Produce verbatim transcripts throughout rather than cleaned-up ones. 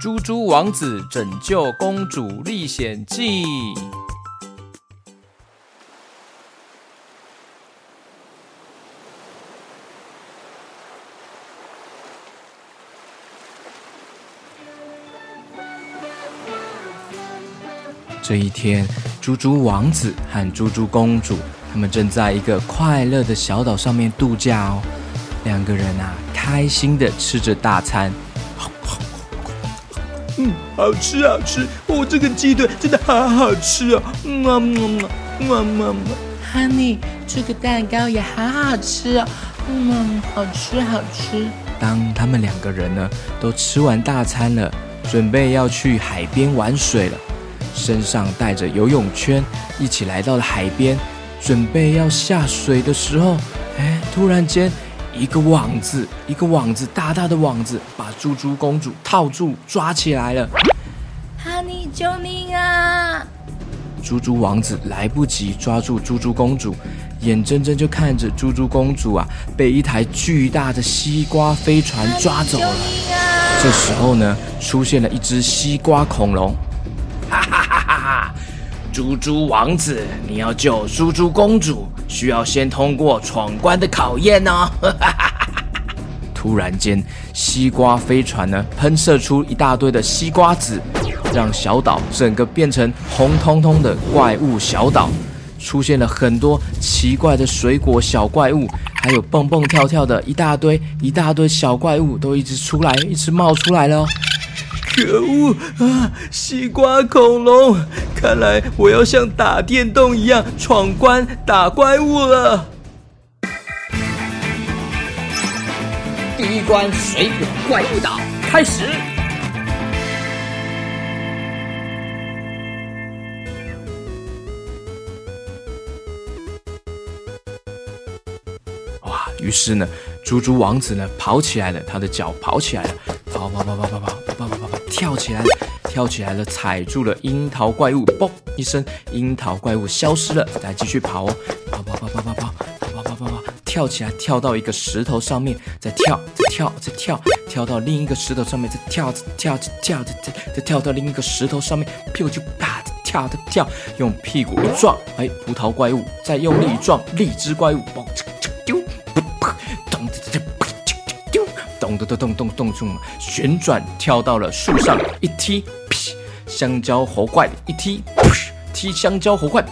猪猪王子拯救公主历险记》。这一天，猪猪王子和猪猪公主他们正在一个快乐的小岛上面度假哦。两个人啊，开心的吃着大餐。嗯，好吃好吃，哦，这个鸡腿真的好好吃哦。嗯啊嗯啊嗯啊 ，Honey， 这个蛋糕也好好吃哦。嗯啊，好吃好吃。当他们两个人呢都吃完大餐了，准备要去海边玩水了。身上带着游泳圈，一起来到了海边，准备要下水的时候，哎，突然间一个网子，一个网子，大大的网子把猪猪公主套住，抓起来了。哈尼，救命啊！猪猪王子来不及抓住猪猪公主，眼睁睁就看着猪猪公主啊被一台巨大的西瓜飞船抓走了。这时候呢，出现了一只西瓜恐龙。哈哈哈哈哈！猪猪王子，你要救猪猪公主，需要先通过闯关的考验哦。突然间，西瓜飞船呢喷射出一大堆的西瓜籽，让小岛整个变成红彤彤的怪物小岛，出现了很多奇怪的水果小怪物，还有蹦蹦跳跳的一大堆一大堆小怪物都一直出来，一直冒出来了哦。可恶啊！西瓜恐龙，看来我要像打电动一样闯关打怪物了。第一关水果怪物岛开始。哇！于是呢，猪猪王子呢跑起来了，他的脚跑起来了，跑跑跑跑跑跑跑跑跑跑。跳起来了，跳起来了，踩住了樱桃怪物，嘣一声，樱桃怪物消失了。来继续跑哦，跑跑跑跑跑跑跑跑跑跑，跳起来，跳到一个石头上面，再跳，再跳，再跳，跳到另一个石头上面，再跳，再跳，再跳，再跳，再跳到另一个石头上面，屁股就啪，再跳，再跳，用屁股一撞，哎，葡萄怪物，再用力一撞，荔枝怪物，嘣，丢，啪，咚，丢。咚咚咚咚咚咚，旋转跳到了树上，一踢，香蕉猴怪一踢，踢香蕉猴怪。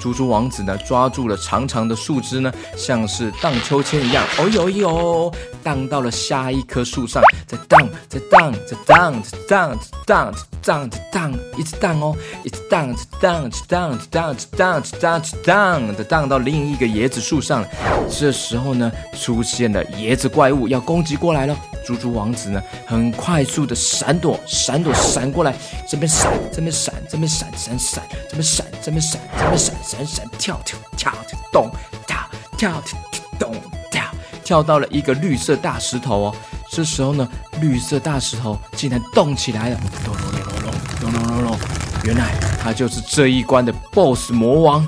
猪猪王子呢抓住了长长的树枝呢，像是荡秋千一样，哦呦呦，荡到了下一棵树上，再荡，再荡，再荡，再荡，再荡，再荡，再荡，一直荡哦，一直荡，再荡，再荡，再荡，再荡，再荡，再荡，再荡到另一个椰子树上。这时候呢，出现了椰子怪物要攻击过来了。猪猪王子呢，很快速的闪躲，闪躲，闪过来，这边闪，这边闪，这边闪，闪闪，这边闪，这边闪，这边闪。闪闪跳跳跳跳咚跳跳咚跳，跳到了一个绿色大石头哦。这时候呢，绿色大石头竟然动起来了，咚咚咚咚咚咚咚，原来它就是这一关的 B O S S 魔王。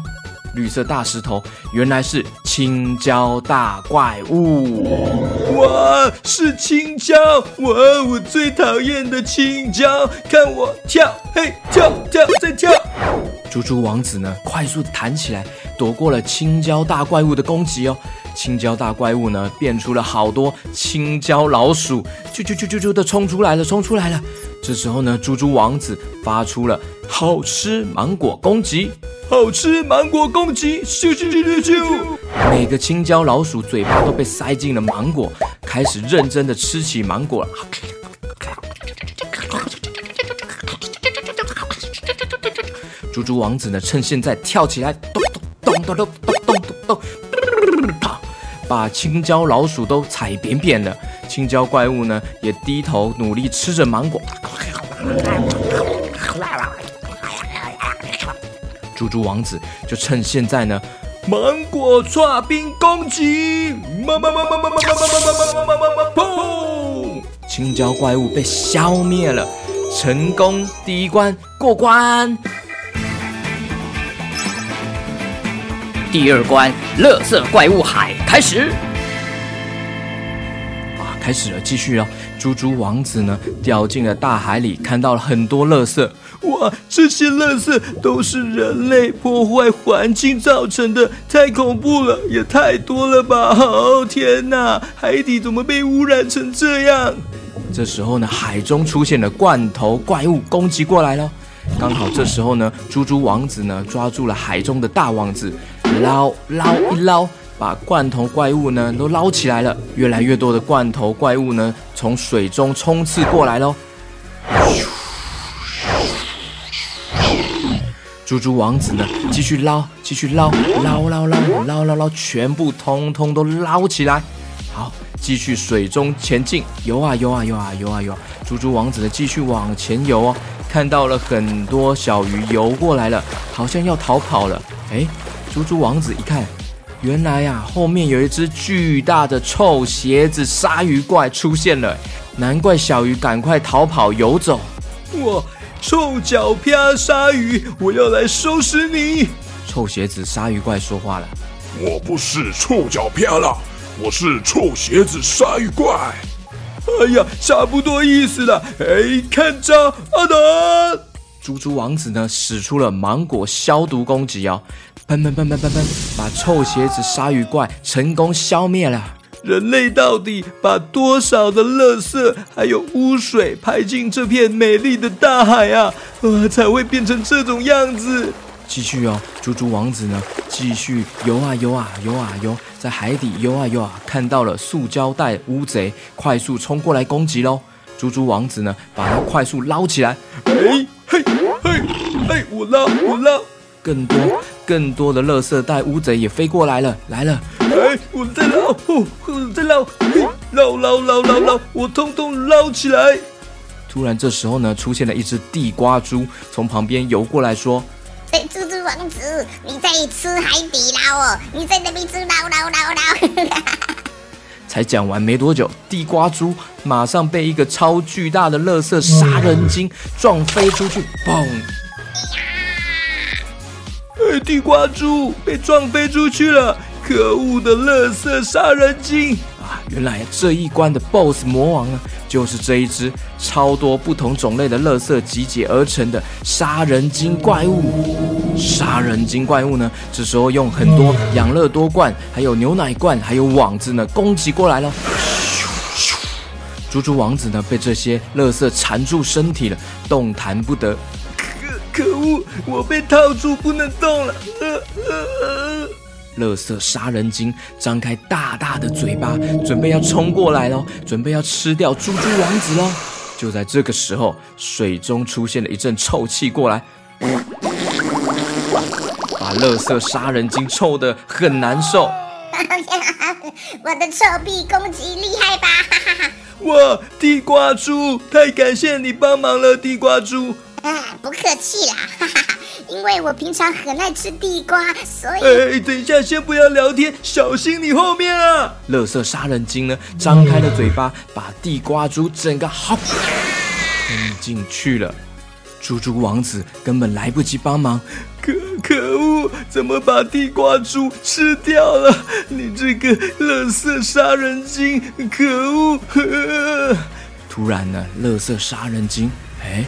绿色大石头原来是青椒大怪物！哇，是青椒！哇，我最讨厌的青椒！看我跳，嘿，跳跳再跳！猪猪王子呢，快速的弹起来，躲过了青椒大怪物的攻击哦。青椒大怪物呢，变出了好多青椒老鼠，啾啾啾啾啾的冲出来了，冲出来了。这时候呢，猪猪王子发出了好吃芒果攻击。好吃芒果攻击，咻咻咻咻咻！每个青椒老鼠嘴巴都被塞进了芒果，开始认真的吃起芒果了。猪猪王子呢，趁现在跳起来，咚咚咚咚咚咚咚咚，把青椒老鼠都踩扁扁了。青椒怪物呢，也低头努力吃着芒果。猪猪王子就趁现在呢，芒果剉冰攻击！砰！青椒怪物被消灭了，成功第一关过关。第二关，垃圾怪物海开始。啊，开始了，继续哦。猪猪王子呢掉进了大海里，看到了很多垃圾。哇，这些垃圾都是人类破坏环境造成的，太恐怖了，也太多了吧！哦天哪，海底怎么被污染成这样？这时候呢，海中出现了罐头怪物攻击过来了。刚好这时候呢，猪猪王子呢抓住了海中的大网子，捞捞一捞，把罐头怪物呢都捞起来了。越来越多的罐头怪物呢从水中冲刺过来喽。猪猪王子呢继续捞，继续捞，捞捞捞捞捞捞，全部通通都捞起来。好，继续水中前进，游啊游啊游啊游啊游啊。猪猪王子呢继续往前游哦，看到了很多小鱼游过来了，好像要逃跑了。哎，猪猪王子一看。原来呀、啊，后面有一只巨大的臭鞋子鲨鱼怪出现了，难怪小鱼赶快逃跑游走。哇，臭脚啪鲨鱼，我要来收拾你！臭鞋子鲨鱼怪说话了：“我不是臭脚啪啦，我是臭鞋子鲨鱼怪。”哎呀，差不多意思了。哎，看招，阿达！猪猪王子呢，使出了芒果消毒攻击哦，喷喷喷喷喷喷，把臭鞋子鲨鱼怪成功消灭了。人类到底把多少的垃圾还有污水排进这片美丽的大海啊，呃、才会变成这种样子？继续哦，猪猪王子呢，继续游啊游啊游啊游，在海底游啊游啊，看到了塑胶袋乌贼，快速冲过来攻击喽。猪猪王子呢，把它快速捞起来。哎嘿，嘿，嘿，我捞，我捞！更多、更多的垃圾袋乌贼也飞过来了，来了！哎，我在捞，我在捞，捞捞捞捞捞，我通通捞起来！突然，这时候呢，出现了一只地瓜猪，从旁边游过来说：“哎，猪猪王子，你在吃海底捞哦？你在那边吃捞捞捞捞！”才讲完没多久，地瓜猪马上被一个超巨大的垃圾杀人鲸撞飞出去，砰！哎，地瓜猪被撞飞出去了！可恶的垃圾杀人鲸啊！原来这一关的 B O S S 魔王呢，就是这一只超多不同种类的垃圾集结而成的杀人鲸怪物。杀人鲸怪物呢，这时候用很多养乐多罐、还有牛奶罐、还有网子呢，攻击过来了。猪猪王子呢，被这些垃圾缠住身体了，动弹不得。可可恶，我被套住不能动了！呃呃呃、垃圾杀人鲸张开大大的嘴巴，准备要冲过来喽，准备要吃掉猪猪王子喽。就在这个时候，水中出现了一阵臭气过来。把垃圾杀人鲸臭得很难受。我的臭屁攻击厉害吧？哇，地瓜猪，太感谢你帮忙了，地瓜猪。啊，不客气啦，哈哈，因为我平常很爱吃地瓜，所以……哎，等一下，先不要聊天，小心你后面啊！垃圾杀人鲸呢，张开了嘴巴，把地瓜猪整个好吞进去了。猪猪王子根本来不及帮忙，可可恶，怎么把地瓜猪吃掉了？你这个垃圾杀人鲸，可恶！突然呢，垃圾杀人鲸，哎，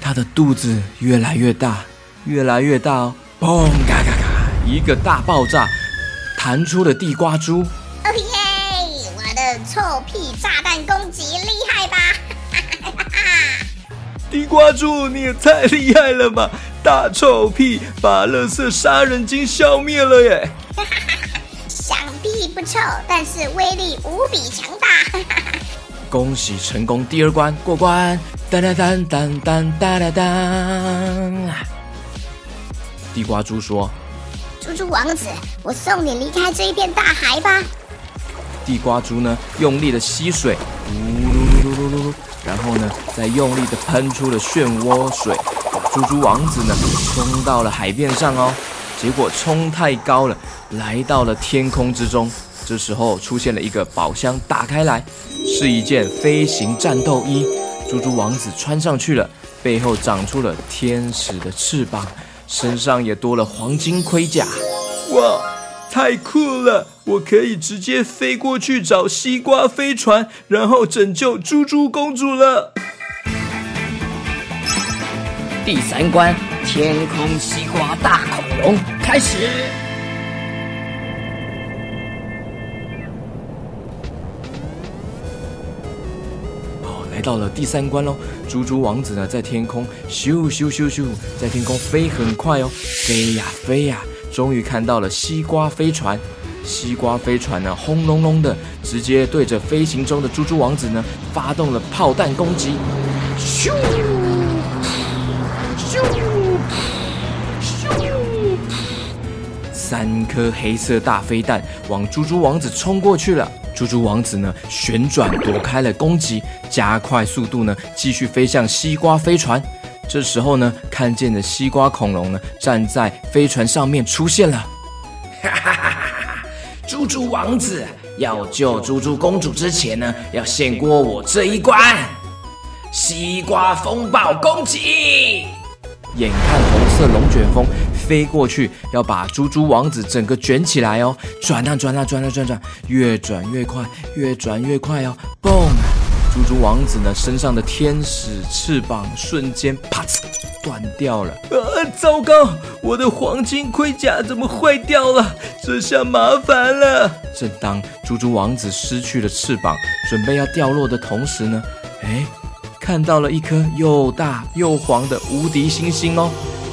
他的肚子越来越大，越来越大哦！嘣，嘎嘎嘎，一个大爆炸，弹出了地瓜猪。哦耶！我的臭屁炸弹攻击厉害吧？地瓜猪，你也太厉害了吧！大臭屁把垃圾杀人鲸消灭了耶！想必不臭，但是威力无比强大。恭喜成功第二关过关！当当当当当当当！地瓜猪说：“猪猪王子，我送你离开这一片大海吧。”地瓜猪呢，用力的吸水。然后呢，再用力的喷出了漩涡水，猪猪王子呢冲到了海面上哦，结果冲太高了，来到了天空之中。这时候出现了一个宝箱，打开来是一件飞行战斗衣，猪猪王子穿上去了，背后长出了天使的翅膀，身上也多了黄金盔甲。哇，太酷了！我可以直接飞过去找西瓜飞船，然后拯救猪猪公主了。第三关，天空西瓜大恐龙开始。好，来到了第三关咯，猪猪王子呢在天空咻咻咻咻，在天空飞很快哦，飞呀飞呀，终于看到了西瓜飞船。西瓜飞船呢轰隆隆的，直接对着飞行中的猪猪王子呢发动了炮弹攻击。咻！三颗黑色大飞弹往猪猪王子冲过去了，猪猪王子呢旋转躲开了攻击，加快速度呢继续飞向西瓜飞船。这时候呢，看见的西瓜恐龙呢站在飞船上面出现了。哈哈哈哈！猪猪王子要救猪猪公主之前呢，要先过我这一关。西瓜风暴攻击！眼看红色龙卷风飞过去，要把猪猪王子整个卷起来哦！转啊转啊转啊转转，越转越快，越转越快哦！嘣！猪猪王子呢身上的天使翅膀瞬间啪嚓断掉了！啊，糟糕！我的黄金盔甲怎么坏掉了？这下麻烦了！正当猪猪王子失去了翅膀，准备要掉落的同时呢，哎。看到了一颗又大又黄的无敌星星哦！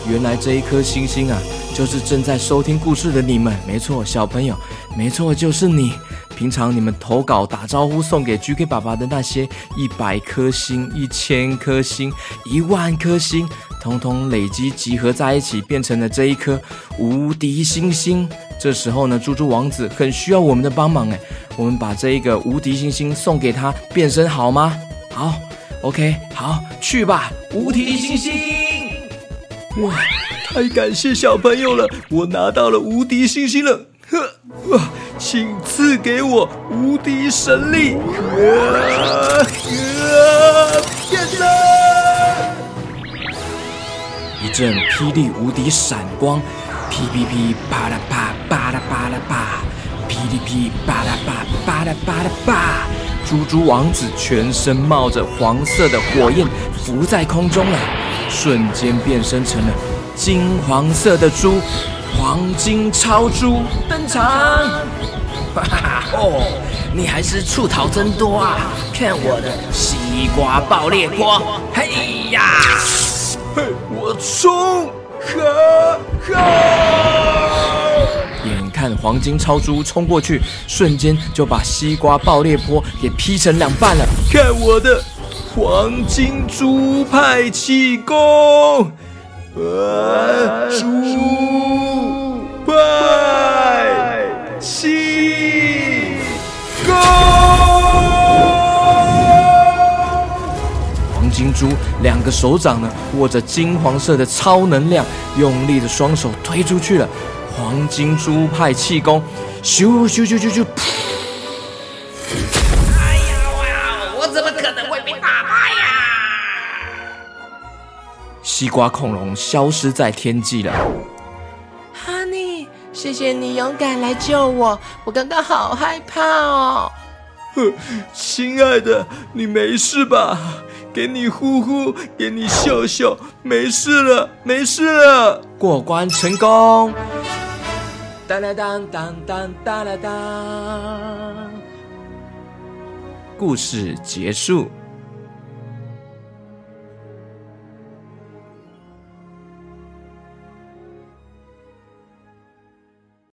原来这一颗星星啊，就是正在收听故事的你们，没错，小朋友，没错，就是你。平常你们投稿打招呼送给 G K 爸爸的那些一百颗星、一千颗星、一万颗星，统统累积集合在一起，变成了这一颗无敌星星。这时候呢，猪猪王子很需要我们的帮忙哎，我们把这一个无敌星星送给他变身好吗？好。OK， 好，去吧，无敌星星！哇，太感谢小朋友了，我拿到了无敌星星了！呵，啊，请赐给我无敌神力！啊啊！变身！一阵霹雳无敌闪光，噼噼噼，啪啦啪，啪啦啪啦啪，噼里噼，啪啦啪，啪啦啪啦啪。猪猪王子全身冒着黄色的火焰，浮在空中了，瞬间变身成了金黄色的猪，黄金超猪登场！哈哈哦，你还是出逃真多啊！看我的西瓜爆裂锅！嘿呀，嘿，我冲！哈哈！看黄金超猪冲过去，瞬间就把西瓜爆裂波给劈成两半了。看我的黄金猪派气功！啊，猪派气功！黄金猪两个手掌呢握着金黄色的超能量，用力的双手推出去了。黄金猪派气功，咻咻咻咻咻！哎呀哇！我怎么可能会被打败呀？西瓜恐龙消失在天际了。哈尼，谢谢你勇敢来救我，我刚刚好害怕哦。亲爱的，你没事吧？给你呼呼，给你笑笑，没事了，没事了，过关成功！当当当当当当当，故事结束。